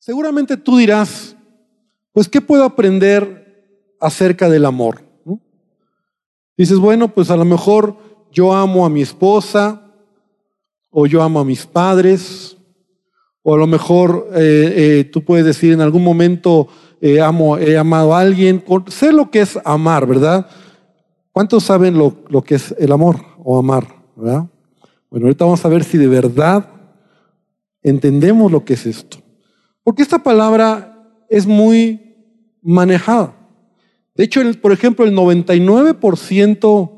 Seguramente tú dirás, pues, ¿qué puedo aprender acerca del amor? ¿No? Dices, bueno, pues a lo mejor yo amo a mi esposa, o yo amo a mis padres, o a lo mejor tú puedes decir en algún momento he amado a alguien. Sé lo que es amar, ¿verdad? ¿Cuántos saben lo que es el amor o amar, verdad? Bueno, ahorita vamos a ver si de verdad entendemos lo que es esto. Porque esta palabra es muy manejada. De hecho, por ejemplo, el 99%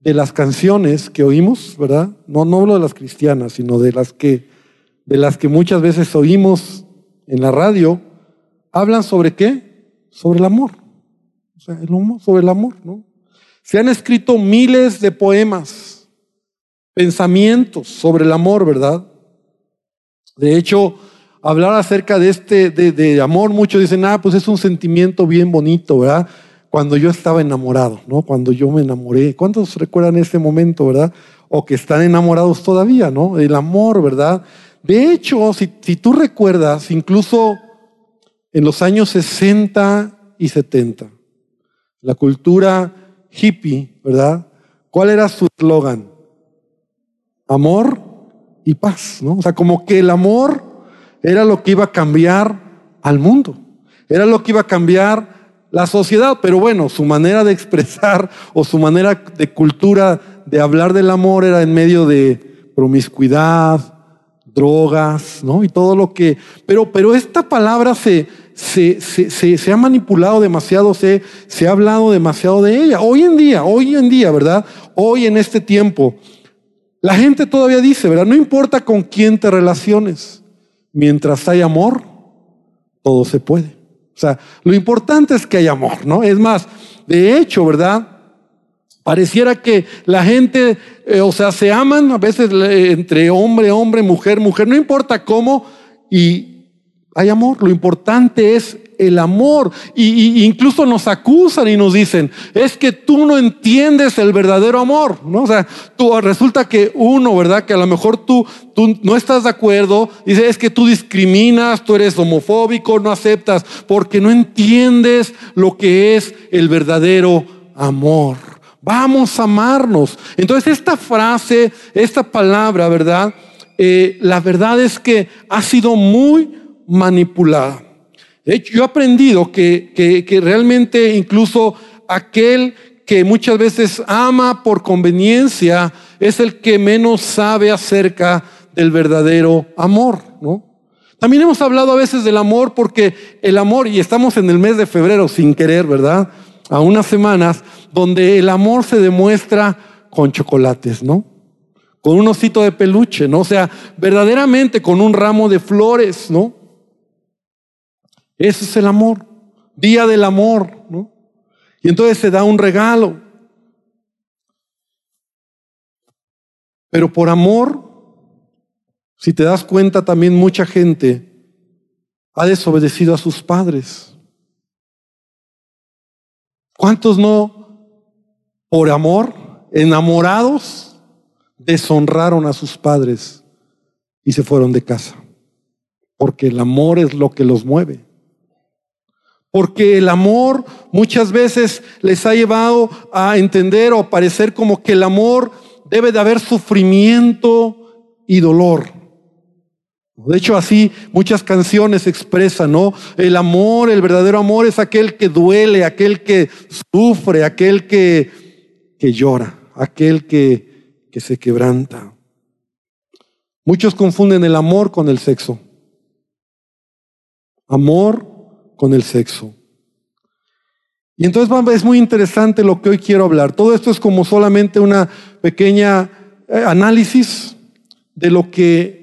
de las canciones que oímos, ¿verdad? No hablo de las cristianas, sino de las que muchas veces oímos en la radio, hablan sobre ¿qué? Sobre el amor. O sea, sobre el amor, ¿no? Se han escrito miles de poemas, pensamientos sobre el amor, ¿verdad? De hecho, hablar acerca de de amor, muchos dicen, pues es un sentimiento bien bonito, ¿verdad? Cuando yo estaba enamorado, ¿no? Cuando yo me enamoré. ¿Cuántos recuerdan ese momento, verdad? O que están enamorados todavía, ¿no? El amor, ¿verdad? De hecho, si tú recuerdas, incluso en los años 60 y 70, la cultura hippie, ¿verdad? ¿Cuál era su eslogan? Amor y paz, ¿no? O sea, como que el amor era lo que iba a cambiar al mundo, era lo que iba a cambiar la sociedad. Pero bueno, su manera de expresar o su manera de cultura de hablar del amor era en medio de promiscuidad, drogas, ¿no? Y todo lo que... Pero esta palabra se ha manipulado demasiado, se ha hablado demasiado de ella. Hoy en día, ¿verdad? Hoy en este tiempo, la gente todavía dice, ¿verdad? No importa con quién te relaciones, mientras hay amor, todo se puede. O sea, lo importante es que hay amor, ¿no? Es más, de hecho, ¿verdad? Pareciera que la gente, se aman a veces entre hombre, mujer, no importa cómo, y hay amor. Lo importante es el amor. Y incluso nos acusan y nos dicen, es que tú no entiendes el verdadero amor, ¿no? O sea, tú, resulta que uno, ¿verdad? Que a lo mejor tú no estás de acuerdo, dice, es que tú discriminas, tú eres homofóbico, no aceptas, porque no entiendes lo que es el verdadero amor. Vamos a amarnos. Entonces esta frase, esta palabra, ¿verdad? La verdad es que ha sido muy manipulada. De hecho, yo he aprendido que realmente incluso aquel que muchas veces ama por conveniencia es el que menos sabe acerca del verdadero amor, ¿no? También hemos hablado a veces del amor porque el amor, y estamos en el mes de febrero sin querer, ¿verdad? A unas semanas donde el amor se demuestra con chocolates, ¿no? Con un osito de peluche, ¿no? O sea, verdaderamente con un ramo de flores, ¿no? Eso es el amor. Día del amor, ¿no? Y entonces se da un regalo. Pero por amor, si te das cuenta, también mucha gente ha desobedecido a sus padres. ¿Cuántos no, por amor, enamorados, deshonraron a sus padres y se fueron de casa? Porque el amor es lo que los mueve. Porque el amor muchas veces les ha llevado a entender o a parecer como que el amor debe de haber sufrimiento y dolor. De hecho, así muchas canciones expresan, ¿no? El amor, el verdadero amor es aquel que duele, aquel que sufre, aquel que llora, aquel que se quebranta. Muchos confunden el amor con el sexo. Amor con el sexo. Y entonces es muy interesante lo que hoy quiero hablar. Todo esto es como solamente una pequeña análisis de lo que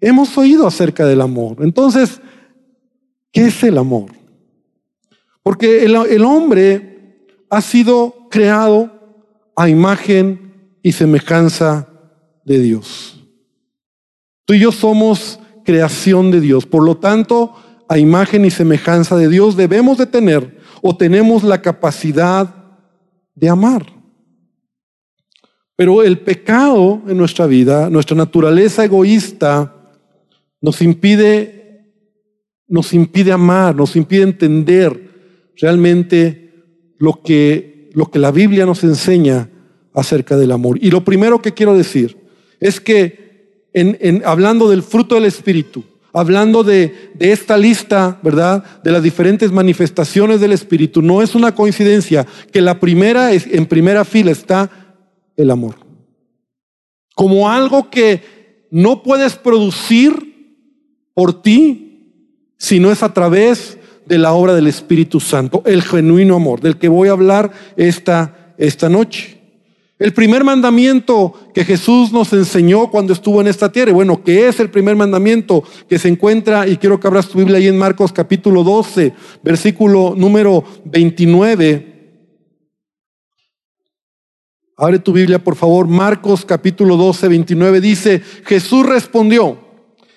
hemos oído acerca del amor. Entonces, ¿qué es el amor? Porque el hombre ha sido creado a imagen y semejanza de Dios. Tú y yo somos creación de Dios. Por lo tanto, a imagen y semejanza de Dios debemos de tener o tenemos la capacidad de amar. Pero el pecado en nuestra vida, nuestra naturaleza egoísta, nos impide nos impide amar, nos impide entender realmente lo que la Biblia nos enseña acerca del amor. Y lo primero que quiero decir es que hablando del fruto del Espíritu, hablando de esta lista, ¿verdad?, de las diferentes manifestaciones del Espíritu, no es una coincidencia que la primera es, en primera fila está el amor. Como algo que no puedes producir por ti, sino es a través de la obra del Espíritu Santo, el genuino amor, del que voy a hablar esta noche. El primer mandamiento que Jesús nos enseñó cuando estuvo en esta tierra, bueno, que es el primer mandamiento que se encuentra, y quiero que abras tu Biblia ahí en Marcos capítulo 12, versículo número 29. Abre tu Biblia, por favor. Marcos capítulo 12, 29 dice: Jesús respondió,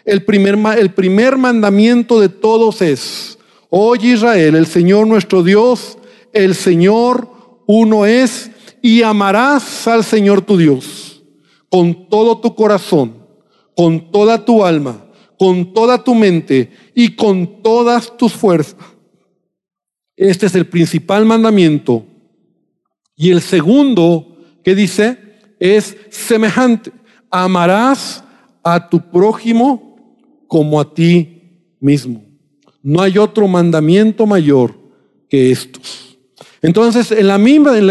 el primer mandamiento de todos es: oye Israel, el Señor nuestro Dios, el Señor uno es, y amarás al Señor tu Dios con todo tu corazón, con toda tu alma, con toda tu mente y con todas tus fuerzas. Este es el principal mandamiento. Y el segundo, que dice, es semejante: amarás a tu prójimo como a ti mismo. No hay otro mandamiento mayor que estos. Entonces, en la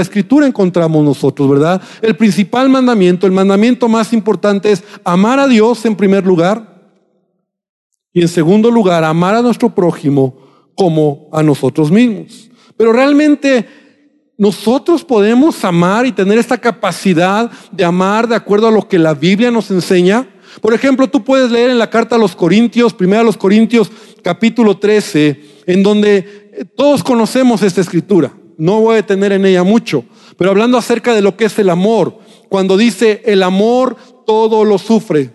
Escritura encontramos nosotros, ¿verdad?, el principal mandamiento, el mandamiento más importante es amar a Dios en primer lugar, y en segundo lugar, amar a nuestro prójimo como a nosotros mismos. Pero realmente nosotros podemos amar y tener esta capacidad de amar de acuerdo a lo que la Biblia nos enseña. Por ejemplo, tú puedes leer en la carta a los Corintios, primera a los Corintios capítulo 13, en donde todos conocemos esta escritura. No voy a detener en ella mucho, pero hablando acerca de lo que es el amor, cuando dice: el amor todo lo sufre,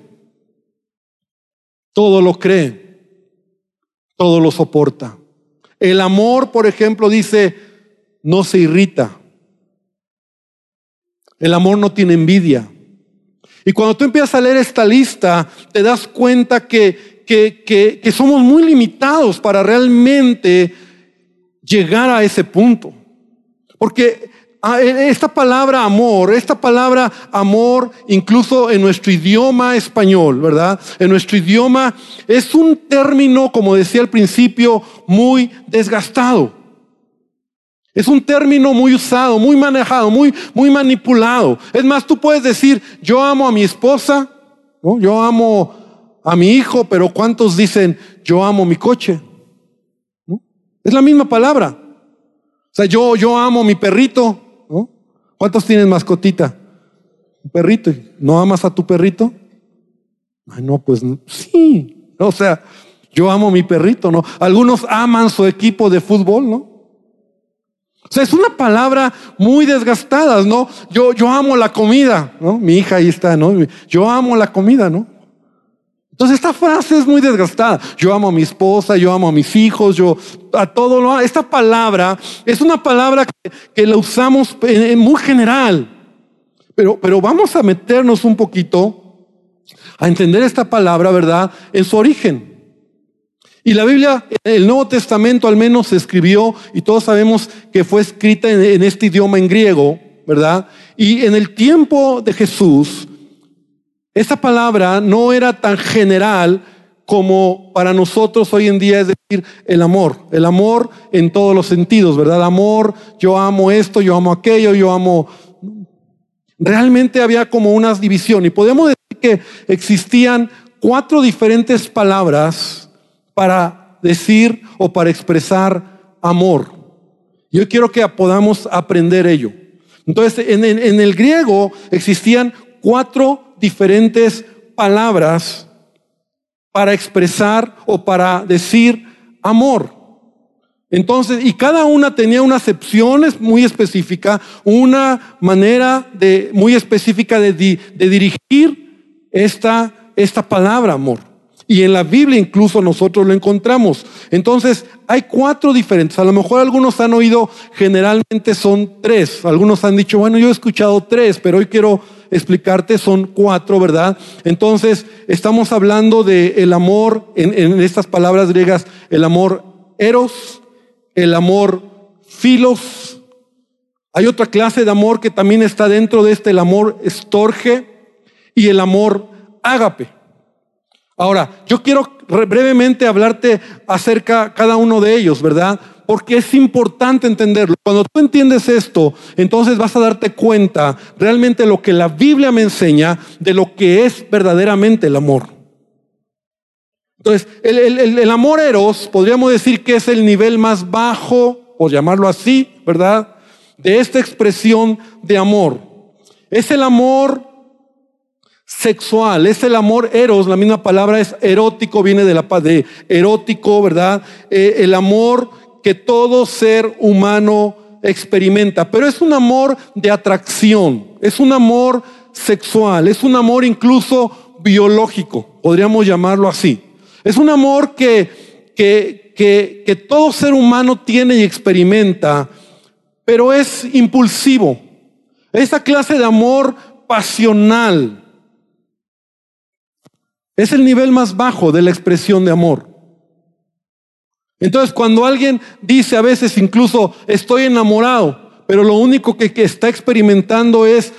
todo lo cree, todo lo soporta. El amor, por ejemplo, dice, no se irrita. El amor no tiene envidia. Y cuando tú empiezas a leer esta lista, te das cuenta que somos muy limitados para realmente llegar a ese punto. Porque esta palabra amor, incluso en nuestro idioma español, ¿verdad?, en nuestro idioma, es un término, como decía al principio, muy desgastado. Es un término muy usado, muy manejado, muy manipulado. Es más, tú puedes decir: yo amo a mi esposa, ¿no?, yo amo a mi hijo, pero ¿cuántos dicen: yo amo mi coche? ¿No? Es la misma palabra. O sea, yo amo mi perrito, ¿no? ¿Cuántos tienen mascotita? Un perrito. ¿No amas a tu perrito? Ay, no, pues sí. O sea, yo amo mi perrito, ¿no? Algunos aman su equipo de fútbol, ¿no? O sea, es una palabra muy desgastada, ¿no? Yo amo la comida, ¿no? Mi hija ahí está, ¿no? Yo amo la comida, ¿no? Entonces, esta frase es muy desgastada. Yo amo a mi esposa, yo amo a mis hijos, yo a todo lo amo. Esta palabra es una palabra que la usamos en muy general. Pero vamos a meternos un poquito a entender esta palabra, ¿verdad?, en su origen. Y la Biblia, el Nuevo Testamento al menos, se escribió, y todos sabemos que fue escrita en este idioma, en griego, ¿verdad? Y en el tiempo de Jesús, esta palabra no era tan general como para nosotros hoy en día, es decir, el amor en todos los sentidos, ¿verdad? Amor, yo amo esto, yo amo aquello, yo amo... Realmente había como una división, y podemos decir que existían 4 diferentes palabras para decir o para expresar amor. Yo quiero que podamos aprender ello. Entonces, en el griego existían 4 diferentes palabras para expresar o para decir amor. Entonces, y cada una tenía una acepción muy específica, una manera muy específica de dirigir esta palabra amor. Y en la Biblia incluso nosotros lo encontramos. Entonces hay cuatro diferentes. A lo mejor algunos han oído, generalmente son tres. Algunos han dicho, bueno, yo he escuchado tres, pero hoy quiero explicarte, son cuatro, ¿verdad? Entonces estamos hablando del amor, en estas palabras griegas, el amor eros, el amor filos. Hay otra clase de amor que también está dentro de este, el amor estorge y el amor ágape. Ahora, yo quiero brevemente hablarte acerca de cada uno de ellos, ¿verdad? Porque es importante entenderlo. Cuando tú entiendes esto, entonces vas a darte cuenta realmente lo que la Biblia me enseña de lo que es verdaderamente el amor. Entonces, el amor eros, podríamos decir que es el nivel más bajo, por llamarlo así, ¿verdad?, de esta expresión de amor. Es el amor sexual, es el amor eros, la misma palabra es erótico, viene de la paz de erótico, ¿verdad? El amor que todo ser humano experimenta, pero es un amor de atracción, es un amor sexual, es un amor incluso biológico, podríamos llamarlo así. Es un amor que todo ser humano tiene y experimenta, pero es impulsivo. Esa clase de amor pasional es el nivel más bajo de la expresión de amor. Entonces, cuando alguien dice a veces incluso estoy enamorado, pero lo único que está experimentando es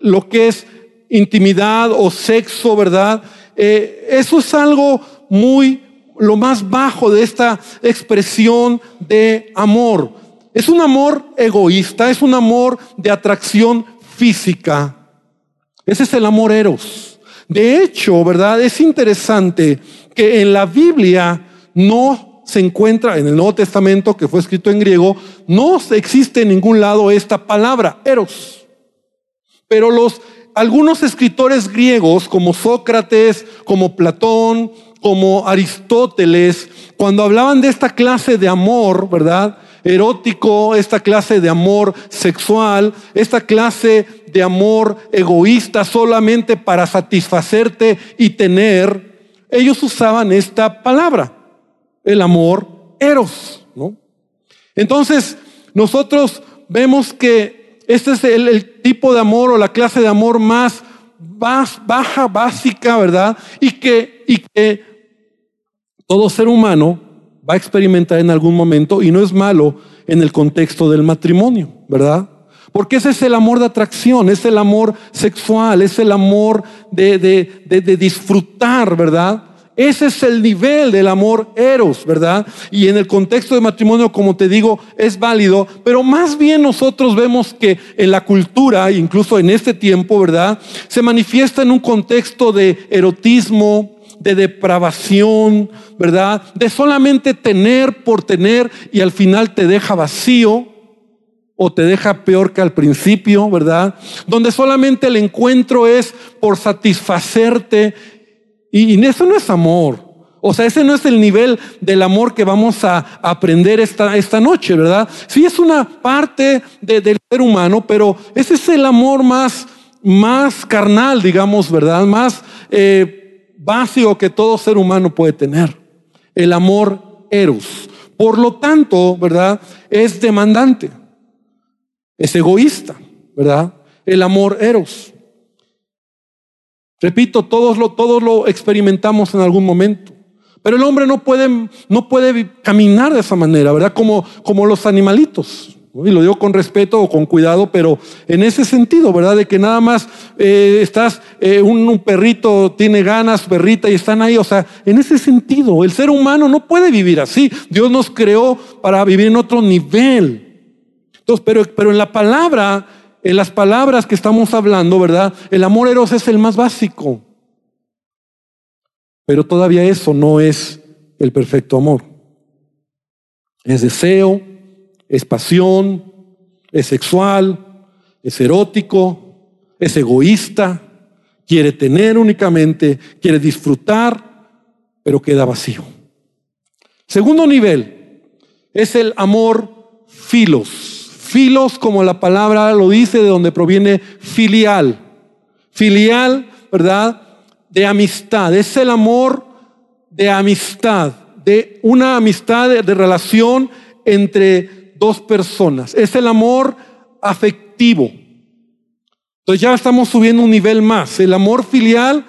lo que es intimidad o sexo, ¿verdad? Eso es algo muy, lo más bajo de esta expresión de amor. Es un amor egoísta, es un amor de atracción física. Ese es el amor eros. De hecho, ¿verdad? Es interesante que en la Biblia no se encuentra, en el Nuevo Testamento que fue escrito en griego, no existe en ningún lado esta palabra, eros. Pero algunos escritores griegos, como Sócrates, como Platón, como Aristóteles, cuando hablaban de esta clase de amor, ¿verdad?, erótico, esta clase de amor sexual, esta clase de amor egoísta solamente para satisfacerte y tener, ellos usaban esta palabra, el amor eros, ¿no? Entonces nosotros vemos que este es el tipo de amor o la clase de amor más baja, básica, ¿verdad? Y que todo ser humano va a experimentar en algún momento, y no es malo en el contexto del matrimonio, ¿verdad? Porque ese es el amor de atracción, es el amor sexual, es el amor de disfrutar, ¿verdad? Ese es el nivel del amor eros, ¿verdad? Y en el contexto de matrimonio, como te digo, es válido, pero más bien nosotros vemos que en la cultura, incluso en este tiempo, ¿verdad?, se manifiesta en un contexto de erotismo, de depravación, ¿verdad?, de solamente tener por tener, y al final te deja vacío o te deja peor que al principio, ¿verdad?, donde solamente el encuentro es por satisfacerte, y eso no es amor. O sea, ese no es el nivel del amor que vamos a aprender esta noche, ¿verdad? Sí, es una parte del ser humano, pero ese es el amor más carnal, digamos, ¿verdad?, más básico que todo ser humano puede tener, el amor eros. Por lo tanto, ¿verdad?, es demandante, es egoísta, ¿verdad?, el amor eros. Repito, todos lo experimentamos en algún momento, pero el hombre no puede caminar de esa manera, ¿verdad?, como los animalitos. Y lo digo con respeto o con cuidado, pero en ese sentido, ¿verdad?, de que nada más un perrito tiene ganas, perrita, y están ahí. O sea, en ese sentido, el ser humano no puede vivir así. Dios nos creó para vivir en otro nivel. Entonces, pero en la palabra, en las palabras que estamos hablando, ¿verdad?, el amor eros es el más básico. Pero todavía eso no es el perfecto amor. Es deseo, es pasión, es sexual, es erótico, es egoísta, quiere tener únicamente, quiere disfrutar, pero queda vacío. Segundo nivel es el amor filos. Filos, como la palabra lo dice, de donde proviene filial. Filial, ¿verdad?, de amistad, es el amor de amistad, de una amistad de relación entre dos personas, es el amor afectivo. Entonces ya estamos subiendo un nivel más. El amor filial,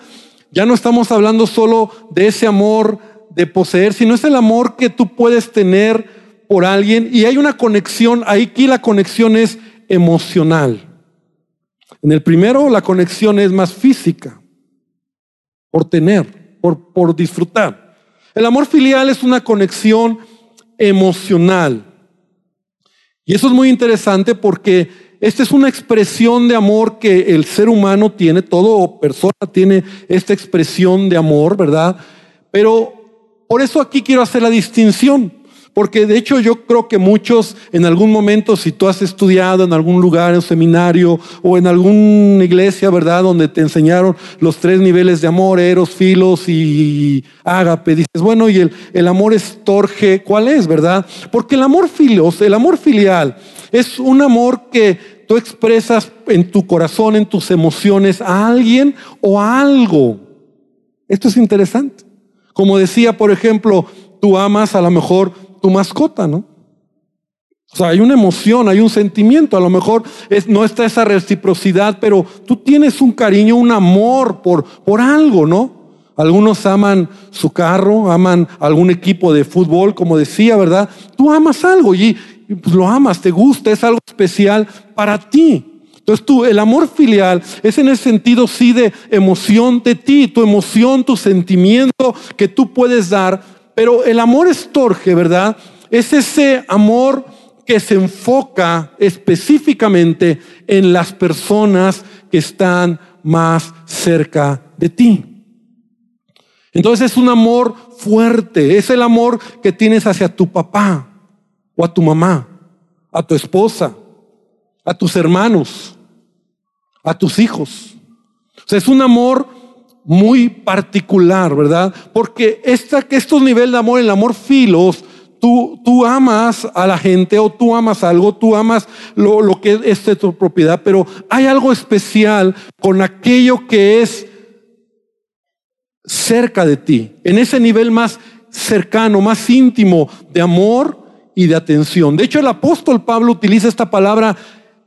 ya no estamos hablando solo de ese amor de poseer, sino es el amor que tú puedes tener por alguien, y hay una conexión, aquí la conexión es emocional. En el primero la conexión es más física, por tener, por disfrutar. El amor filial es una conexión emocional, y eso es muy interesante porque esta es una expresión de amor que el ser humano tiene, toda persona tiene esta expresión de amor, ¿verdad? Pero por eso aquí quiero hacer la distinción, porque de hecho yo creo que muchos en algún momento, si tú has estudiado en algún lugar, en un seminario o en alguna iglesia, ¿verdad?, donde te enseñaron los tres niveles de amor, eros, filos y ágape, dices, bueno, y el amor estorge, ¿cuál es, verdad? Porque el amor filos, el amor filial, es un amor que tú expresas en tu corazón, en tus emociones, a alguien o a algo. Esto es interesante. Como decía, por ejemplo, tú amas a lo mejor tu mascota, ¿no? O sea, hay una emoción, hay un sentimiento. A lo mejor no está esa reciprocidad, pero tú tienes un cariño, un amor por algo, ¿no? Algunos aman su carro, aman algún equipo de fútbol, como decía, ¿verdad? Tú amas algo y pues lo amas, te gusta, es algo especial para ti. Entonces el amor filial es en el sentido sí de emoción de ti, tu emoción, tu sentimiento que tú puedes dar, pero el amor estorge, ¿verdad?, es ese amor que se enfoca específicamente en las personas que están más cerca de ti. Entonces es un amor fuerte, es el amor que tienes hacia tu papá, o a tu mamá, a tu esposa, a tus hermanos, a tus hijos. O sea, es un amor muy particular, ¿verdad? Porque estos niveles de amor, el amor filos, tú amas a la gente o tú amas algo, tú amas lo que es de tu propiedad, pero hay algo especial con aquello que es cerca de ti, en ese nivel más cercano, más íntimo de amor y de atención. De hecho, el apóstol Pablo utiliza esta palabra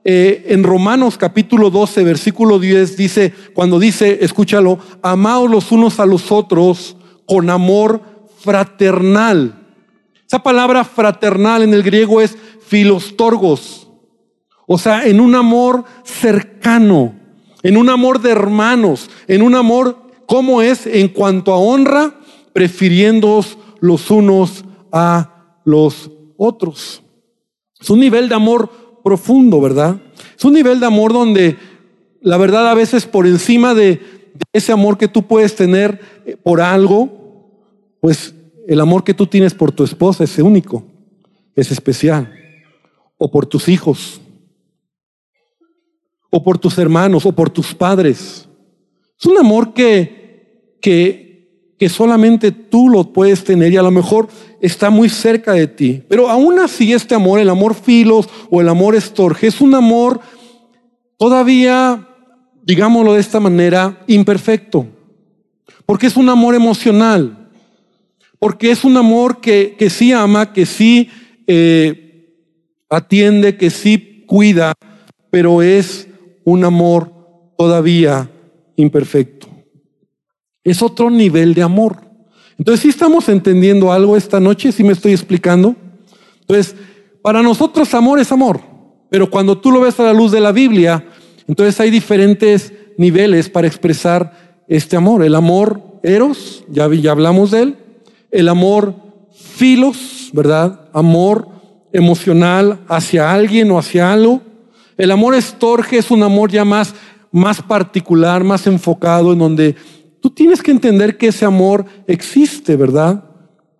en Romanos capítulo 12, versículo 10, dice, cuando dice, escúchalo, amaos los unos a los otros con amor fraternal. Esa palabra fraternal en el griego es filostorgos, o sea, en un amor cercano, en un amor de hermanos, en un amor, ¿cómo es? En cuanto a honra, prefiriéndoos los unos a los otros. Es un nivel de amor profundo, ¿verdad? Es un nivel de amor donde la verdad a veces por encima de ese amor que tú puedes tener por algo, pues el amor que tú tienes por tu esposa es único, es especial, o por tus hijos, o por tus hermanos, o por tus padres. Es un amor que solamente tú lo puedes tener, y a lo mejor está muy cerca de ti. Pero aún así este amor, el amor filos o el amor estorge, es un amor todavía, digámoslo de esta manera, imperfecto. Porque es un amor emocional. Porque es un amor que sí ama, que sí atiende, que sí cuida, pero es un amor todavía imperfecto. Es otro nivel de amor. Entonces, ¿sí estamos entendiendo algo esta noche? ¿Sí me estoy explicando? Entonces, para nosotros amor es amor, pero cuando tú lo ves a la luz de la Biblia, entonces hay diferentes niveles para expresar este amor. El amor eros, ya hablamos de él. El amor filos, ¿verdad? Amor emocional hacia alguien o hacia algo. El amor estorge es un amor ya más particular, más enfocado, en donde tú tienes que entender que ese amor existe, ¿verdad?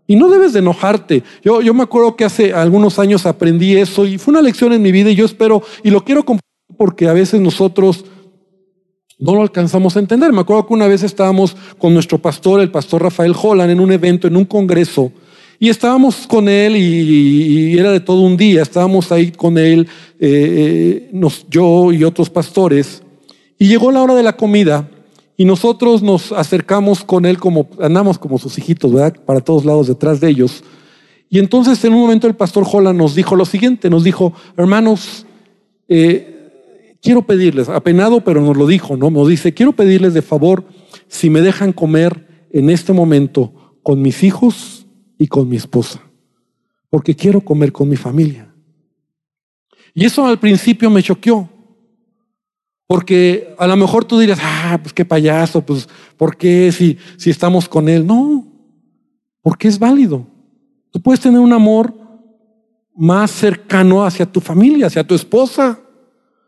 Y no debes de enojarte. Yo me acuerdo que hace algunos años aprendí eso y fue una lección en mi vida, y yo espero, y lo quiero compartir porque a veces nosotros no lo alcanzamos a entender. Me acuerdo que una vez estábamos con nuestro pastor, el pastor Rafael Holland, en un evento, en un congreso, y estábamos con él y era de todo un día. Estábamos ahí con él, yo y otros pastores, y llegó la hora de la comida. y nosotros nos acercamos con él como, andamos como sus hijitos, ¿verdad? Para todos lados detrás de ellos. Y entonces en un momento el pastor Holland nos dijo lo siguiente, nos dijo, hermanos, quiero pedirles, apenado pero nos lo dijo, ¿no? Nos dice, quiero pedirles de favor si me dejan comer en este momento con mis hijos y con mi esposa, porque quiero comer con mi familia. Y eso al principio me choqueó, porque a lo mejor tú dirías, ah, pues qué payaso, pues ¿por qué si estamos con él? No, porque es válido. Tú puedes tener un amor más cercano hacia tu familia, hacia tu esposa.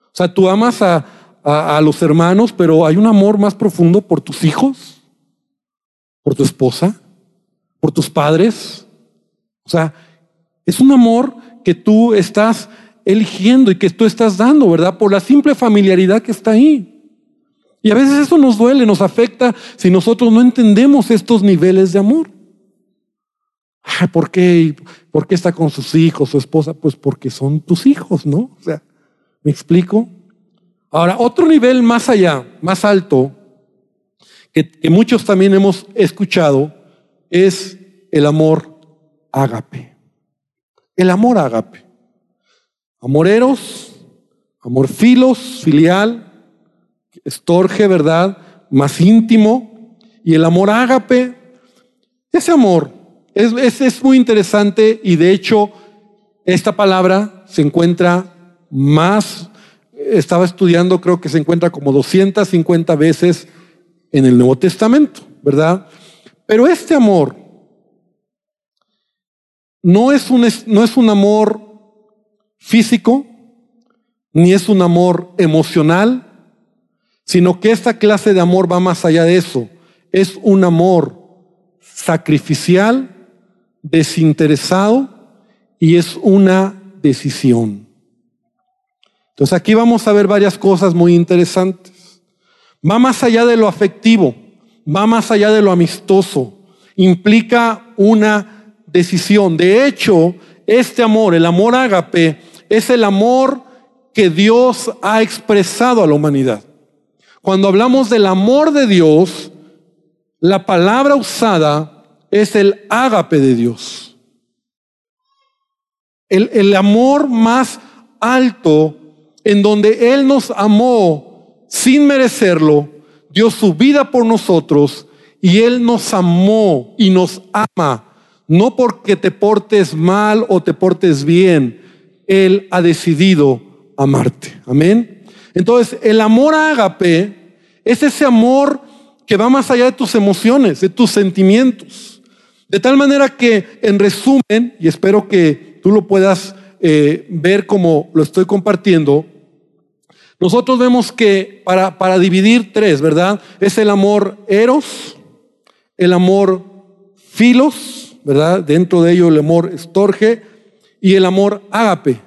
O sea, tú amas a los hermanos, pero hay un amor más profundo por tus hijos, por tu esposa, por tus padres. O sea, es un amor que tú estás eligiendo y que tú estás dando, ¿verdad? Por la simple familiaridad que está ahí. Y a veces eso nos duele, nos afecta si nosotros no entendemos estos niveles de amor. Ah, ¿Por qué está con sus hijos, su esposa? Pues porque son tus hijos, ¿no? O sea, ¿me explico? Ahora, otro nivel más allá, más alto, que muchos también hemos escuchado, es el amor ágape. El amor ágape. Amoreros, amor filos, filial, estorge, ¿verdad? Más íntimo. Y el amor ágape, ese amor es muy interesante, y de hecho esta palabra se encuentra más, estaba estudiando, creo que se encuentra como 250 veces en el Nuevo Testamento, ¿verdad? Pero este amor no es un amor físico, ni es un amor emocional, sino que esta clase de amor va más allá de eso. Es un amor sacrificial, desinteresado, y es una decisión. Entonces aquí vamos a ver varias cosas muy interesantes. Va más allá de lo afectivo, va más allá de lo amistoso, implica una decisión. De hecho, este amor, el amor ágape, es el amor que Dios ha expresado a la humanidad. Cuando hablamos del amor de Dios, la palabra usada es el ágape de Dios. El amor más alto, en donde Él nos amó sin merecerlo, dio su vida por nosotros, y Él nos amó y nos ama. No porque te portes mal o te portes bien, Él ha decidido amarte. Amén. Entonces, el amor ágape es ese amor que va más allá de tus emociones, de tus sentimientos. De tal manera que, en resumen, y espero que tú lo puedas ver como lo estoy compartiendo, nosotros vemos que para dividir tres, ¿verdad? Es el amor eros, el amor filos, ¿verdad? Dentro de ello el amor estorge y el amor ágape.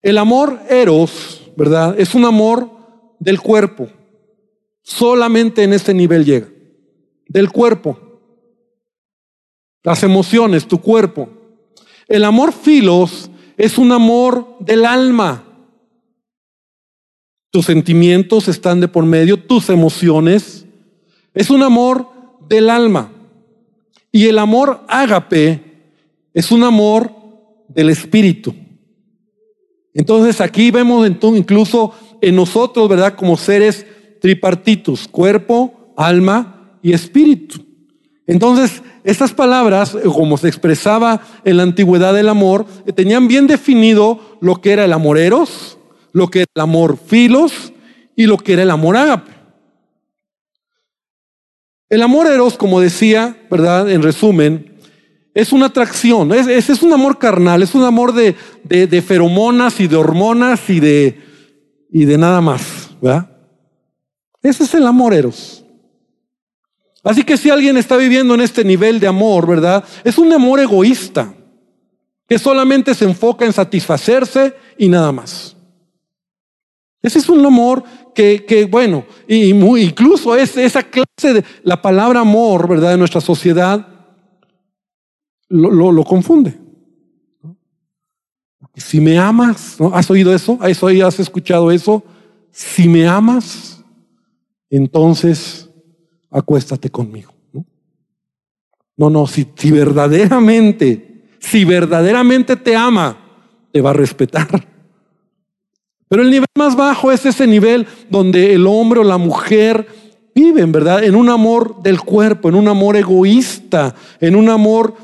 El amor eros, ¿verdad? Es un amor del cuerpo. Solamente en este nivel llega. Del cuerpo. Las emociones, tu cuerpo. El amor filos es un amor del alma. Tus sentimientos están de por medio, tus emociones. Es un amor del alma. Y el amor ágape es un amor del espíritu. Entonces aquí vemos incluso en nosotros, ¿verdad? Como seres tripartitos, cuerpo, alma y espíritu. Entonces estas palabras, como se expresaba en la antigüedad del amor, tenían bien definido lo que era el amor eros, lo que era el amor filos y lo que era el amor ágape. El amor eros, como decía, ¿verdad? En resumen, es una atracción, es un amor carnal, es un amor de feromonas y de hormonas y de nada más, ¿verdad? Ese es el amor eros. Así que si alguien está viviendo en este nivel de amor, ¿verdad? Es un amor egoísta que solamente se enfoca en satisfacerse y nada más. Ese es un amor que bueno, y muy, incluso esa clase de la palabra amor, ¿verdad? En nuestra sociedad lo confunde. Si me amas, ¿no? ¿Has oído eso? ¿Has escuchado eso? Si me amas, entonces acuéstate conmigo, ¿no? No, si verdaderamente te ama, te va a respetar. Pero el nivel más bajo es ese nivel donde el hombre o la mujer viven, ¿verdad?, en un amor del cuerpo, en un amor egoísta, en un amor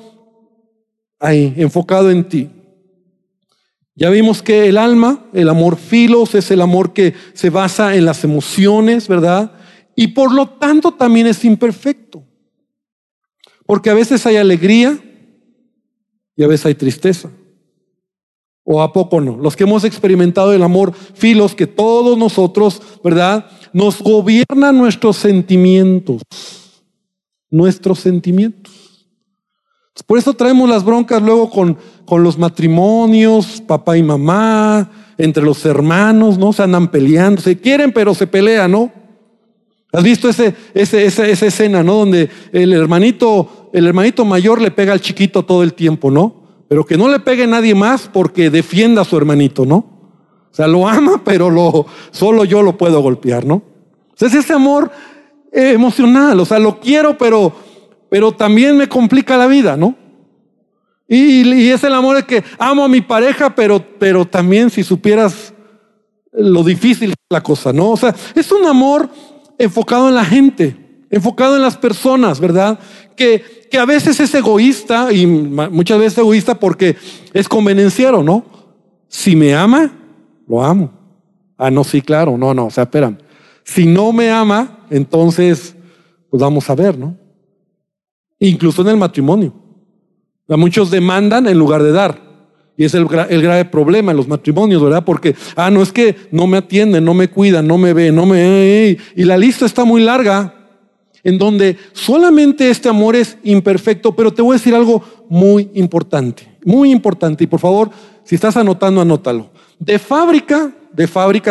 enfocado en ti. Ya vimos que el alma, el amor filos, es el amor que se basa en las emociones, ¿verdad? Y por lo tanto también es imperfecto. Porque a veces hay alegría y a veces hay tristeza. ¿O a poco no? Los que hemos experimentado el amor filos, que todos nosotros, ¿verdad?, nos gobiernan nuestros sentimientos. Por eso traemos las broncas luego con los matrimonios, papá y mamá, entre los hermanos, ¿no? Se andan peleando, se quieren pero se pelean, ¿no? ¿Has visto esa escena, ¿no?, donde el hermanito mayor le pega al chiquito todo el tiempo, ¿no? Pero que no le pegue nadie más porque defienda a su hermanito, ¿no? O sea, lo ama, pero solo yo lo puedo golpear, ¿no? Entonces ese amor emocional, o sea, lo quiero, pero también me complica la vida, ¿no? Y es el amor de que amo a mi pareja, pero también, si supieras lo difícil que es la cosa, ¿no? O sea, es un amor enfocado en la gente, enfocado en las personas, ¿verdad? Que a veces es egoísta, y muchas veces egoísta porque es convenenciero, ¿no? Si me ama, lo amo. Ah, no, sí, claro, no, o sea, espérame. Si no me ama, entonces, pues vamos a ver, ¿no? Incluso en el matrimonio. A muchos demandan en lugar de dar. Y es el grave problema en los matrimonios, ¿verdad? Porque, no, es que no me atienden, no me cuidan, no me ven, y la lista está muy larga. En donde solamente este amor es imperfecto. Pero te voy a decir algo muy importante. Y por favor, si estás anotando, anótalo. De fábrica,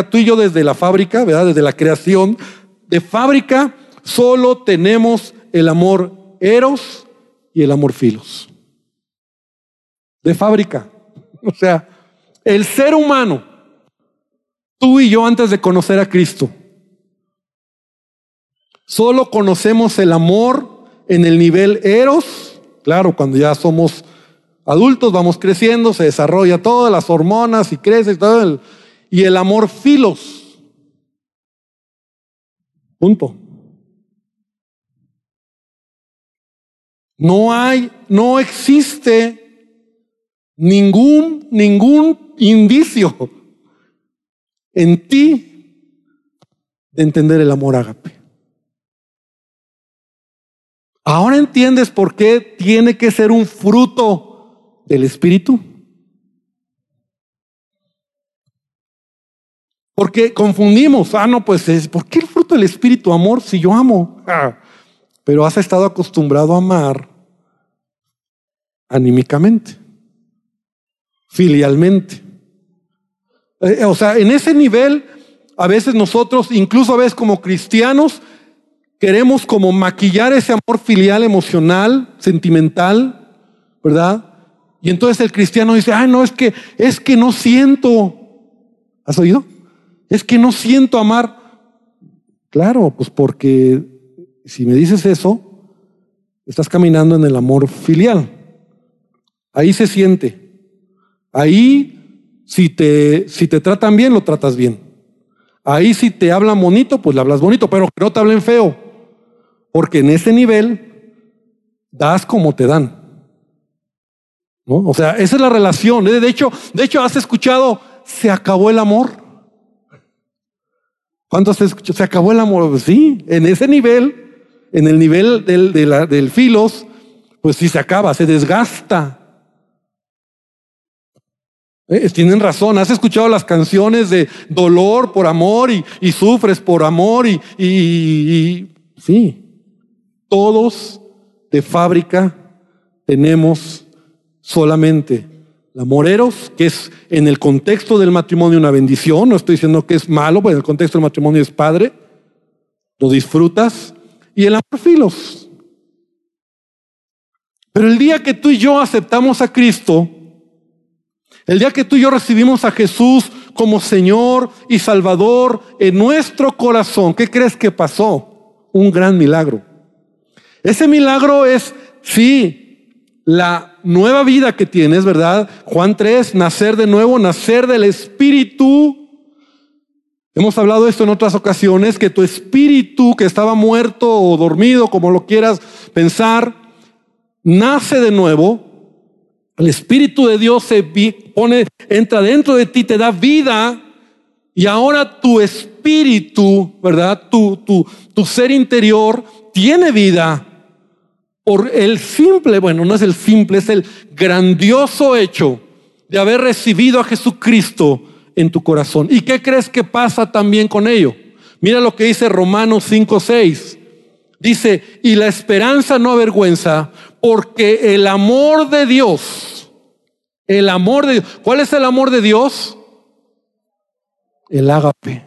tú y yo desde la fábrica, ¿verdad?, desde la creación, de fábrica solo tenemos el amor eros y el amor filos. De fábrica. O sea, el ser humano, tú y yo antes de conocer a Cristo, solo conocemos el amor en el nivel eros. Claro, cuando ya somos adultos, vamos creciendo, se desarrolla todas las hormonas y crece y el amor filos. Punto. No existe ningún indicio en ti de entender el amor ágape. Ahora entiendes por qué tiene que ser un fruto del Espíritu. Porque confundimos, ¿por qué el fruto del Espíritu? Amor, si yo amo. Pero has estado acostumbrado a amar anímicamente, filialmente. O sea, en ese nivel, a veces nosotros, incluso a veces como cristianos, queremos como maquillar ese amor filial, emocional, sentimental, ¿verdad? Y entonces el cristiano dice, no, es que no siento. ¿Has oído? Es que no siento amar. Claro, pues porque si me dices eso, estás caminando en el amor filial. Ahí se siente. Ahí, si te tratan bien, lo tratas bien. Ahí, si te hablan bonito, pues le hablas bonito, pero que no te hablen feo. Porque en ese nivel das como te dan, ¿no? O sea, esa es la relación. De hecho, has escuchado, se acabó el amor. ¿Cuántos has escuchado? Se acabó el amor. Pues sí, en ese nivel, en el nivel del filos, pues sí se acaba, se desgasta. Tienen razón. ¿Has escuchado las canciones de dolor por amor y sufres por amor? Sí. Todos de fábrica tenemos solamente el amor eros, que es en el contexto del matrimonio una bendición. No estoy diciendo que es malo, pero en el contexto del matrimonio es padre, lo disfrutas. Y el amor filos. Pero el día que tú y yo aceptamos a Cristo, el día que tú y yo recibimos a Jesús como Señor y Salvador en nuestro corazón, ¿qué crees que pasó? Un gran milagro. Ese milagro es, sí, la nueva vida que tienes, ¿verdad? Juan 3, nacer de nuevo, nacer del Espíritu. Hemos hablado esto en otras ocasiones, que tu espíritu que estaba muerto o dormido, como lo quieras pensar, nace de nuevo. El Espíritu de Dios se pone, entra dentro de ti, te da vida. Y ahora tu espíritu, ¿verdad? Tu ser interior tiene vida. Por el simple, bueno, no es el simple, es el grandioso hecho de haber recibido a Jesucristo en tu corazón. ¿Y qué crees que pasa también con ello? Mira lo que dice Romanos 5:6. Dice, y la esperanza no avergüenza, porque el amor de Dios, el amor de Dios. ¿Cuál es el amor de Dios? El ágape.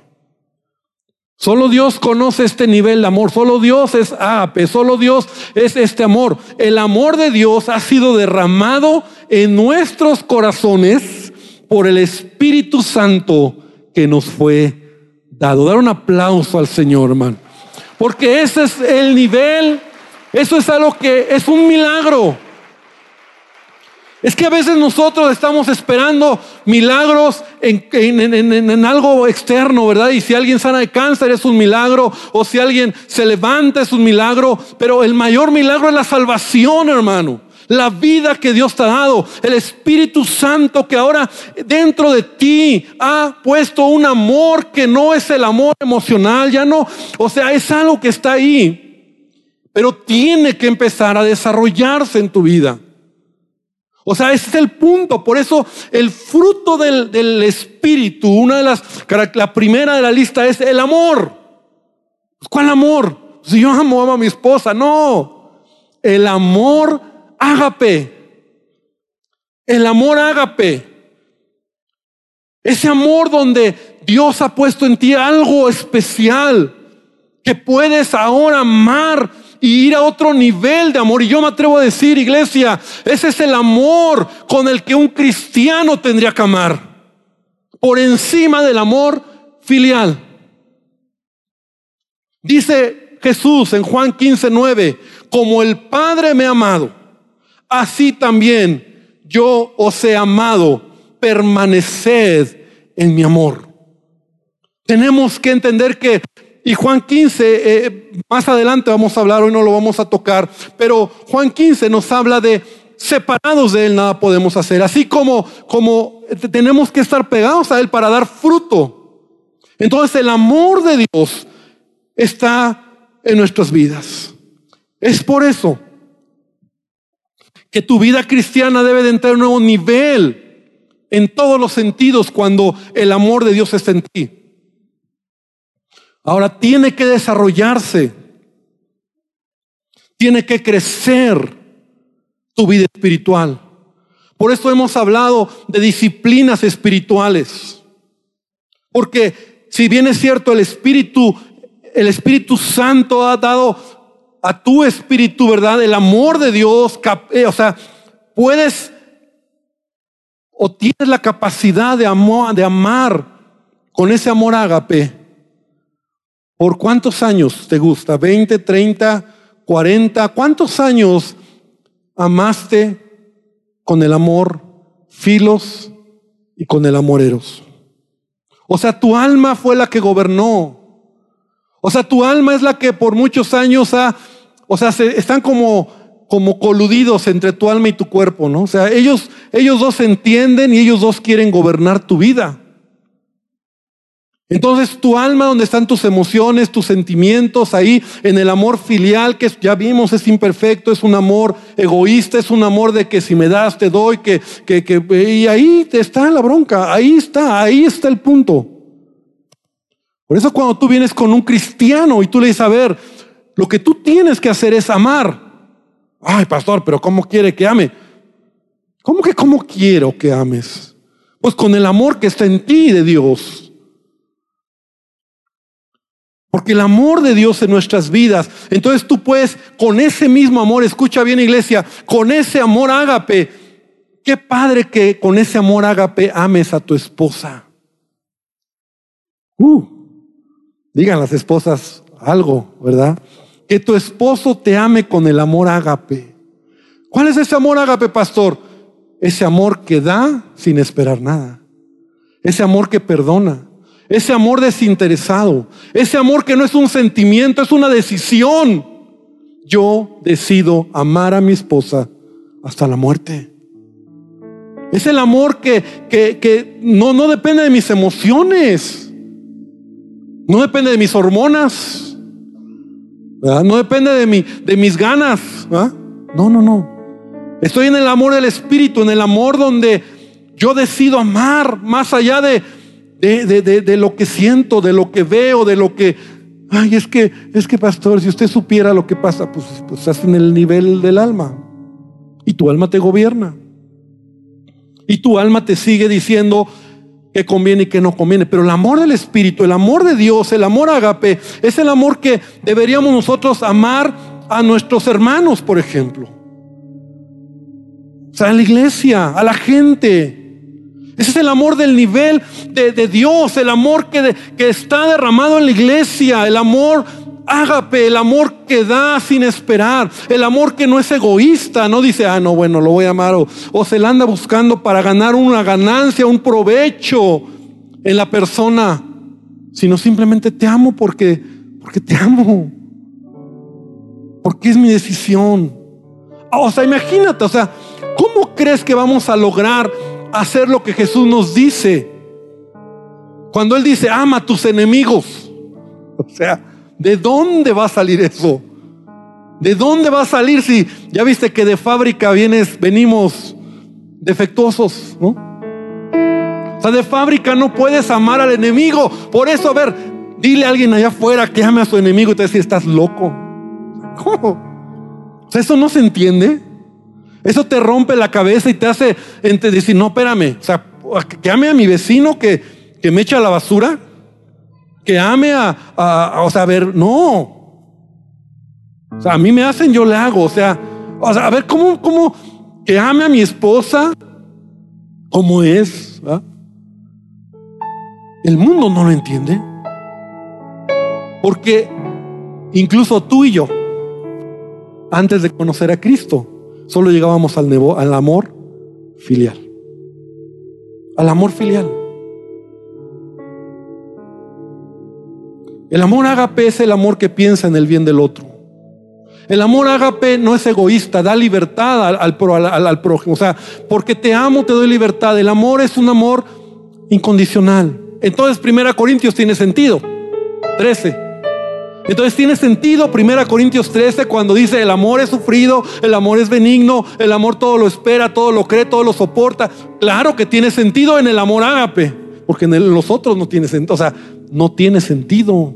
Solo Dios conoce este nivel de amor. Solo Dios es ágape. Solo Dios es este amor. El amor de Dios ha sido derramado en nuestros corazones por el Espíritu Santo que nos fue dado. Dar un aplauso al Señor, hermano. Porque ese es el nivel, eso es algo que es un milagro. Es que a veces nosotros estamos esperando milagros en algo externo, ¿verdad? Y si alguien sana de cáncer es un milagro, o si alguien se levanta es un milagro, pero el mayor milagro es la salvación, hermano. La vida que Dios te ha dado, el Espíritu Santo que ahora dentro de ti ha puesto un amor que no es el amor emocional, ya no, o sea, es algo que está ahí, pero tiene que empezar a desarrollarse en tu vida. O sea, ese es el punto. Por eso el fruto del Espíritu, la primera de la lista es el amor. ¿Cuál amor? Si yo amo a mi esposa, no. El amor ágape, el amor ágape, ese amor donde Dios ha puesto en ti algo especial que puedes ahora amar y ir a otro nivel de amor. Y yo me atrevo a decir, iglesia, ese es el amor con el que un cristiano tendría que amar, por encima del amor filial. Dice Jesús en Juan 15:9, como el Padre me ha amado, así también yo os he amado, permaneced en mi amor. Tenemos que entender que, y Juan 15, más adelante vamos a hablar, hoy no lo vamos a tocar, pero Juan 15 nos habla de separados de Él nada podemos hacer, así como tenemos que estar pegados a Él para dar fruto. Entonces el amor de Dios está en nuestras vidas. Es por eso que tu vida cristiana debe de entrar a un nuevo nivel en todos los sentidos cuando el amor de Dios está en ti. Ahora tiene que desarrollarse, tiene que crecer tu vida espiritual. Por eso hemos hablado de disciplinas espirituales. Porque si bien es cierto, el Espíritu Santo ha dado a tu espíritu, ¿verdad?, el amor de Dios, o sea, puedes o tienes la capacidad de amar con ese amor ágape. ¿Por cuántos años te gusta? ¿20, 30, 40? ¿Cuántos años amaste con el amor filos y con el amor eros? O sea, tu alma fue la que gobernó. O sea, tu alma es la que por muchos años están como coludidos entre tu alma y tu cuerpo, ¿no? O sea, ellos dos se entienden y ellos dos quieren gobernar tu vida. Entonces, tu alma, donde están tus emociones, tus sentimientos, ahí en el amor filial, que ya vimos, es imperfecto, es un amor egoísta, es un amor de que si me das, te doy, y ahí está la bronca, ahí está el punto. Por eso cuando tú vienes con un cristiano y tú le dices, a ver, lo que tú tienes que hacer es amar. Ay, pastor, pero ¿cómo quiere que ame? ¿Cómo quiero que ames? Pues con el amor que está en ti de Dios. Porque el amor de Dios en nuestras vidas. Entonces tú puedes, con ese mismo amor, escucha bien, iglesia, con ese amor ágape. Qué padre que con ese amor ágape ames a tu esposa. Digan las esposas algo, ¿verdad? Que tu esposo te ame con el amor ágape. ¿Cuál es ese amor ágape, pastor? Ese amor que da sin esperar nada. Ese amor que perdona. Ese amor desinteresado. Ese amor que no es un sentimiento, es una decisión. Yo decido amar a mi esposa hasta la muerte. Es el amor que no depende de mis emociones. No depende de mis hormonas, ¿verdad? No depende de mis ganas, ¿verdad? No. Estoy en el amor del Espíritu, en el amor donde yo decido amar más allá de lo que siento, de lo que veo, de lo que... Ay, es que pastor, si usted supiera lo que pasa, pues estás en el nivel del alma. Y tu alma te gobierna. Y tu alma te sigue diciendo que conviene y que no conviene. Pero el amor del Espíritu, el amor de Dios, el amor ágape, es el amor que deberíamos nosotros amar a nuestros hermanos, por ejemplo. O sea, a la iglesia, a la gente. Ese es el amor del nivel de Dios, el amor que está derramado en la iglesia, el amor ágape, el amor que da sin esperar, el amor que no es egoísta, no dice, no, bueno, lo voy a amar, o se la anda buscando para ganar una ganancia, un provecho en la persona, sino simplemente te amo porque te amo, porque es mi decisión. O sea, imagínate, o sea, ¿cómo crees que vamos a lograr hacer lo que Jesús nos dice cuando Él dice ama a tus enemigos? O sea, ¿de dónde va a salir eso? ¿De dónde va a salir si ya viste que de fábrica venimos defectuosos, ¿no? O sea, de fábrica no puedes amar al enemigo. Por eso, a ver, dile a alguien allá afuera que ame a su enemigo y te va a decir, estás loco. ¿Cómo? O sea, eso no se entiende. Eso te rompe la cabeza y te hace decir, no, espérame. O sea, que ame a mi vecino que me echa la basura. Que ame no. O sea, a mí me hacen, yo le hago. O sea, a ver, ¿cómo que ame a mi esposa como es? ¿Ah? El mundo no lo entiende. Porque incluso tú y yo, antes de conocer a Cristo, solo llegábamos al amor filial. Al amor filial. El amor ágape es el amor que piensa en el bien del otro. El amor ágape no es egoísta, da libertad al prójimo. O sea, porque te amo, te doy libertad. El amor es un amor incondicional. Entonces 1 Corintios tiene sentido. 13. Entonces tiene sentido 1 Corintios 13 cuando dice el amor es sufrido, el amor es benigno, el amor todo lo espera, todo lo cree, todo lo soporta. Claro que tiene sentido en el amor ágape, porque en los otros no tiene sentido. O sea, no tiene sentido.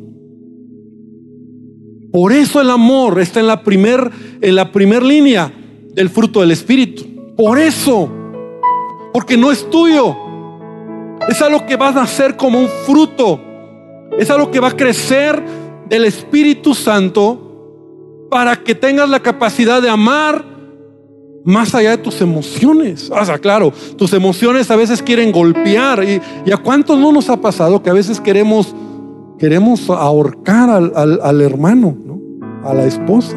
Por eso el amor está en la primer línea del fruto del Espíritu. Por eso. Porque no es tuyo. Es algo que vas a hacer como un fruto. Es algo que va a crecer del Espíritu Santo para que tengas la capacidad de amar más allá de tus emociones. O sea, claro, tus emociones a veces quieren golpear. ¿Y a cuántos no nos ha pasado que a veces queremos ahorcar al hermano, ¿no? A la esposa.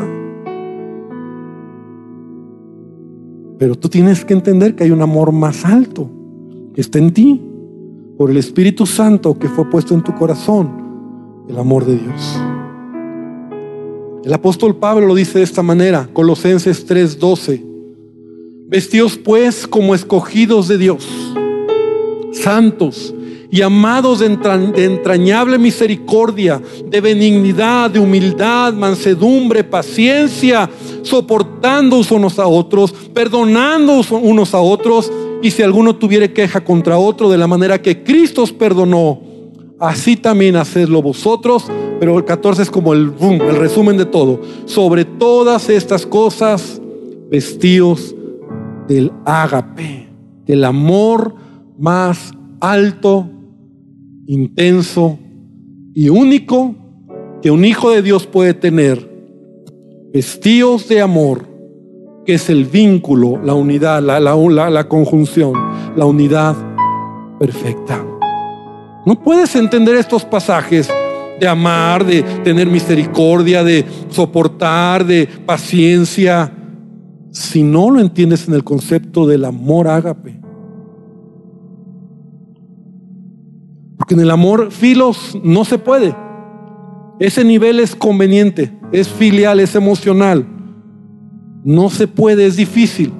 Pero tú tienes que entender que hay un amor más alto que está en ti por el Espíritu Santo que fue puesto en tu corazón, el amor de Dios. El apóstol Pablo lo dice de esta manera, Colosenses 3:12. Vestíos pues como escogidos de Dios, santos y amados de entrañable misericordia, de benignidad, de humildad, mansedumbre, paciencia, soportándoos unos a otros, perdonándoos unos a otros, y si alguno tuviere queja contra otro, de la manera que Cristo os perdonó, así también hacedlo vosotros. Pero el 14 es como el resumen de todo. Sobre todas estas cosas, vestíos del ágape, del amor más alto, intenso y único que un hijo de Dios puede tener. Vestíos de amor, que es el vínculo, la unidad, la conjunción, la unidad perfecta. No puedes entender estos pasajes de amar, de tener misericordia, de soportar, de paciencia, si no lo entiendes en el concepto del amor ágape. Porque en el amor filos no se puede. Ese nivel es conveniente, es filial, es emocional. No se puede, es difícil.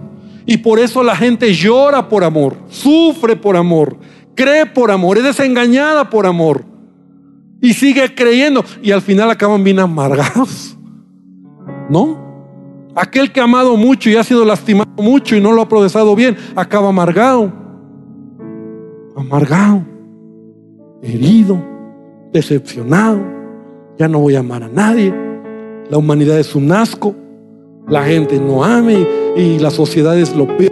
Y por eso la gente llora por amor, sufre por amor, cree por amor, es desengañada por amor. Y sigue creyendo. Y al final acaban bien amargados, ¿no? Aquel que ha amado mucho y ha sido lastimado mucho y no lo ha procesado bien, acaba amargado. Amargado, herido, decepcionado. Ya no voy a amar a nadie. La humanidad es un asco. La gente no ama y la sociedad es lo peor.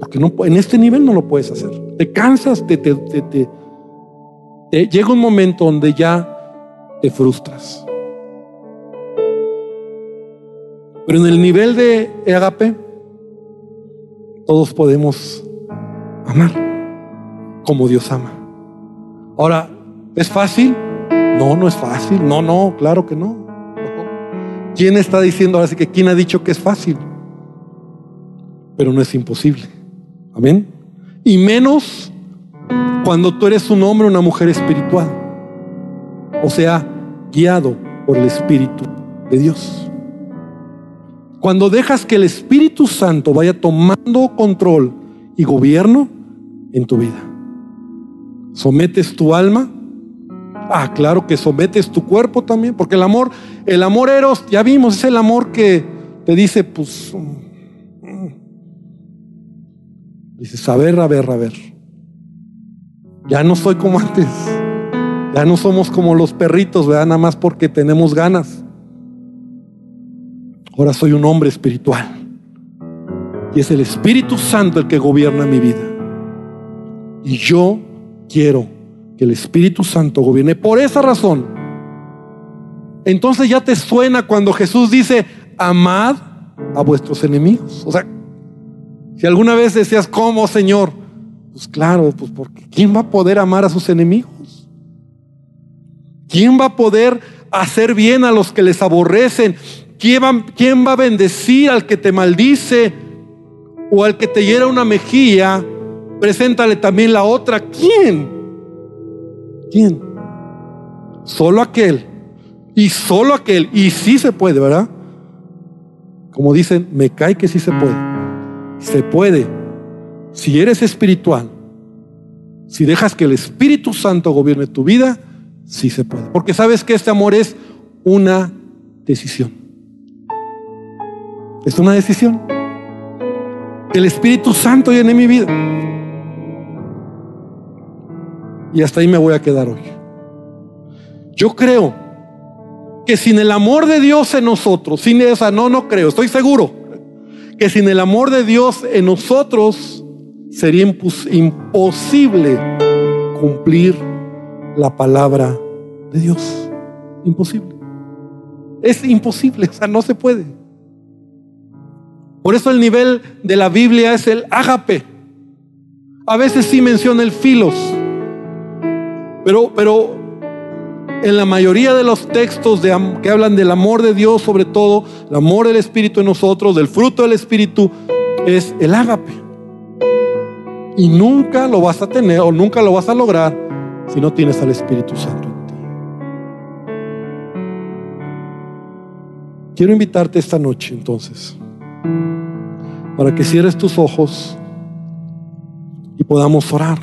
Porque no, en este nivel no lo puedes hacer. Te cansas, llega un momento donde ya te frustras. Pero en el nivel de ágape, todos podemos amar como Dios ama. Ahora, ¿es fácil? No, no es fácil. No, claro que no. ¿Quién está diciendo ahora sí que quién ha dicho que es fácil? Pero no es imposible. Amén. Y menos cuando tú eres un hombre o una mujer espiritual. O sea, guiado por el Espíritu de Dios. Cuando dejas que el Espíritu Santo vaya tomando control y gobierno en tu vida. Sometes tu alma. Ah, claro que sometes tu cuerpo también, porque el amor eros, ya vimos, es el amor que te dice, pues, dices, a ver, ya no soy como antes, ya no somos como los perritos, ¿verdad? Nada más porque tenemos ganas. Ahora soy un hombre espiritual y es el Espíritu Santo el que gobierna mi vida, y yo quiero que el Espíritu Santo gobierne. Por esa razón, entonces ya te suena cuando Jesús dice, amad a vuestros enemigos. O sea, si alguna vez decías, ¿cómo, Señor? Pues claro, pues porque ¿quién va a poder amar a sus enemigos? ¿Quién va a poder hacer bien a los que les aborrecen? ¿Quién va a bendecir al que te maldice? O al que te hiera una mejilla, preséntale también la otra. ¿Quién? Solo aquel. Y sí se puede, ¿verdad? Como dicen, me cae que sí se puede. Se puede. Si eres espiritual, si dejas que el Espíritu Santo gobierne tu vida, sí se puede. Porque sabes que este amor es una decisión. Es una decisión. El Espíritu Santo llene mi vida. Y hasta ahí me voy a quedar hoy. Yo creo que sin el amor de Dios en nosotros, estoy seguro que sin el amor de Dios en nosotros sería imposible cumplir la palabra de Dios. Imposible. Es imposible, no se puede. Por eso el nivel de la Biblia es el ágape. A veces sí menciona el filos. Pero en la mayoría de los textos que hablan del amor de Dios, sobre todo el amor del Espíritu en nosotros, del fruto del Espíritu, es el ágape. Y nunca lo vas a tener o nunca lo vas a lograr si no tienes al Espíritu Santo en ti. Quiero invitarte esta noche entonces para que cierres tus ojos y podamos orar.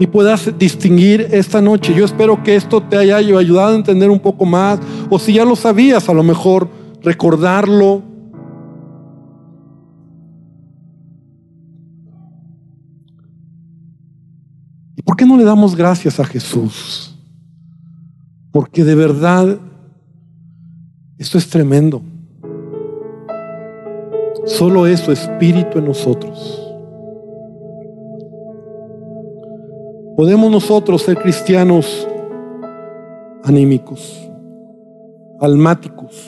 Y puedas distinguir esta noche. Yo espero que esto te haya ayudado a entender un poco más. O si ya lo sabías, a lo mejor recordarlo. ¿Y por qué no le damos gracias a Jesús? Porque de verdad, esto es tremendo. Solo es su Espíritu en nosotros. Podemos nosotros ser cristianos anímicos, almáticos.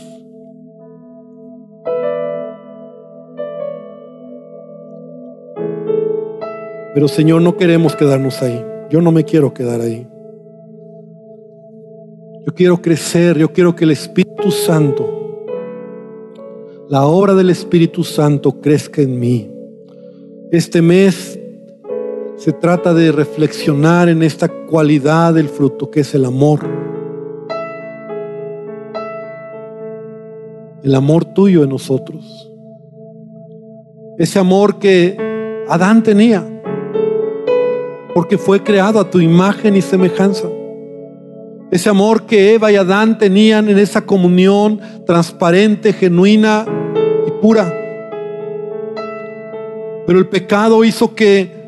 Pero Señor, no queremos quedarnos ahí. Yo no me quiero quedar ahí. Yo quiero crecer, yo quiero que el Espíritu Santo, la obra del Espíritu Santo, crezca en mí. Este mes se trata de reflexionar en esta cualidad del fruto que es el amor. El amor tuyo en nosotros. Ese amor que Adán tenía, porque fue creado a tu imagen y semejanza. Ese amor que Eva y Adán tenían en esa comunión transparente, genuina y pura. Pero el pecado hizo que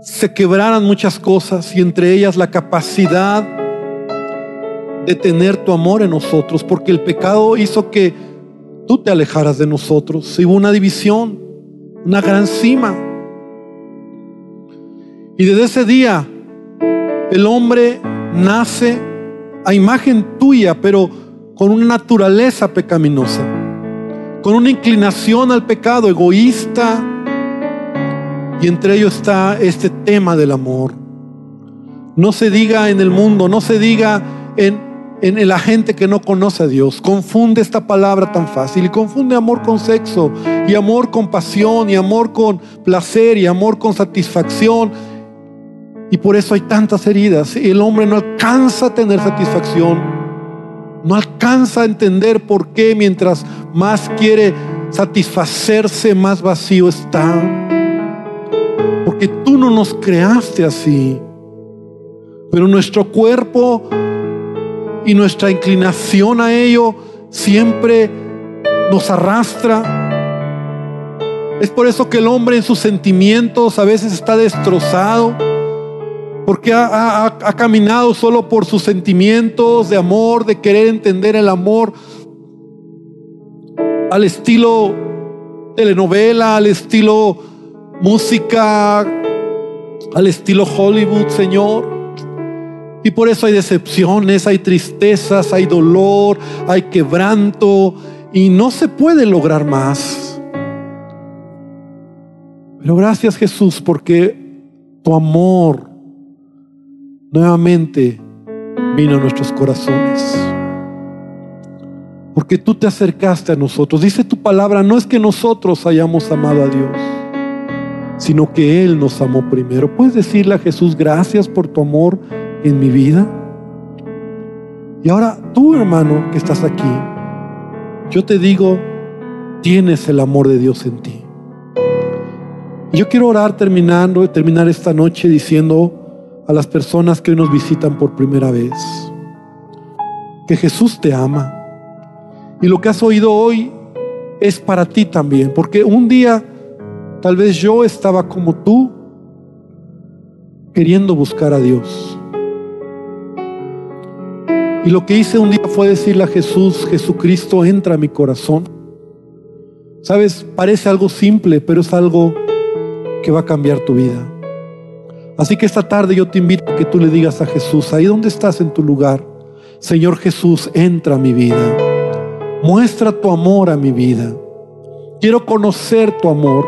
se quebraran muchas cosas, y entre ellas la capacidad de tener tu amor en nosotros, porque el pecado hizo que tú te alejaras de nosotros. Y hubo una división, una gran cima. Y desde ese día el hombre nace a imagen tuya, pero con una naturaleza pecaminosa, con una inclinación al pecado egoísta, y entre ello está este tema del amor. No se diga en el mundo, no se diga en la gente que no conoce a Dios. Confunde esta palabra tan fácil, y confunde amor con sexo, y amor con pasión, y amor con placer, y amor con satisfacción. Y por eso hay tantas heridas. El hombre no alcanza a tener satisfacción. No alcanza a entender por qué, mientras más quiere satisfacerse, más vacío está. Porque tú no nos creaste así. Pero nuestro cuerpo y nuestra inclinación a ello siempre nos arrastra. Es por eso que el hombre en sus sentimientos a veces está destrozado. Porque ha caminado solo por sus sentimientos de amor, de querer entender el amor al estilo telenovela, al estilo música, al estilo Hollywood, Señor. Y por eso hay decepciones, hay tristezas, hay dolor, hay quebranto, y no se puede lograr más. Pero gracias, Jesús, porque tu amor nuevamente vino a nuestros corazones, porque tú te acercaste a nosotros. Dice tu palabra, no es que nosotros hayamos amado a Dios, sino que Él nos amó primero. ¿Puedes decirle a Jesús, gracias por tu amor en mi vida? Y ahora tú, hermano, que estás aquí, yo te digo, tienes el amor de Dios en ti. Y yo quiero orar terminar esta noche diciendo a las personas que hoy nos visitan por primera vez, que Jesús te ama, y lo que has oído hoy es para ti también, porque un día tal vez yo estaba como tú, queriendo buscar a Dios, y lo que hice un día fue decirle a Jesús, Jesucristo, entra a mi corazón. Sabes, parece algo simple, pero es algo que va a cambiar tu vida. Así que esta tarde yo te invito a que tú le digas a Jesús, ahí donde estás en tu lugar, Señor Jesús, entra a mi vida. Muestra tu amor a mi vida. Quiero conocer tu amor.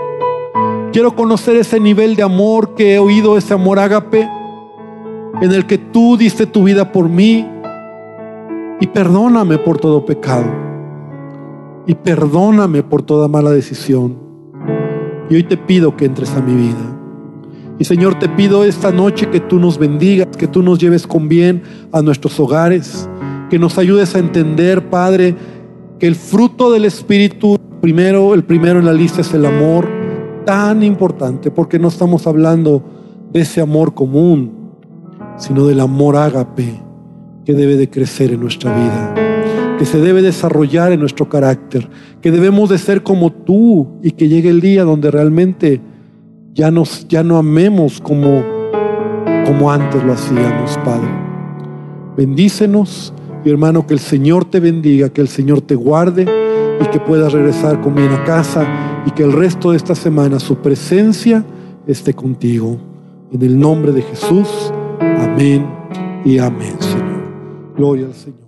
Quiero conocer ese nivel de amor que he oído, ese amor ágape, en el que tú diste tu vida por mí. Y perdóname por todo pecado. Y perdóname por toda mala decisión. Y hoy te pido que entres a mi vida. Y Señor, te pido esta noche que tú nos bendigas, que tú nos lleves con bien a nuestros hogares, que nos ayudes a entender, Padre, que el fruto del Espíritu, el primero en la lista es el amor, tan importante, porque no estamos hablando de ese amor común, sino del amor ágape, que debe de crecer en nuestra vida, que se debe desarrollar en nuestro carácter, que debemos de ser como tú, y que llegue el día donde realmente ya no amemos como antes lo hacíamos, Padre. Bendícenos, mi hermano, que el Señor te bendiga, que el Señor te guarde, y que puedas regresar con bien a casa, y que el resto de esta semana su presencia esté contigo. En el nombre de Jesús, amén y amén, Señor. Gloria al Señor.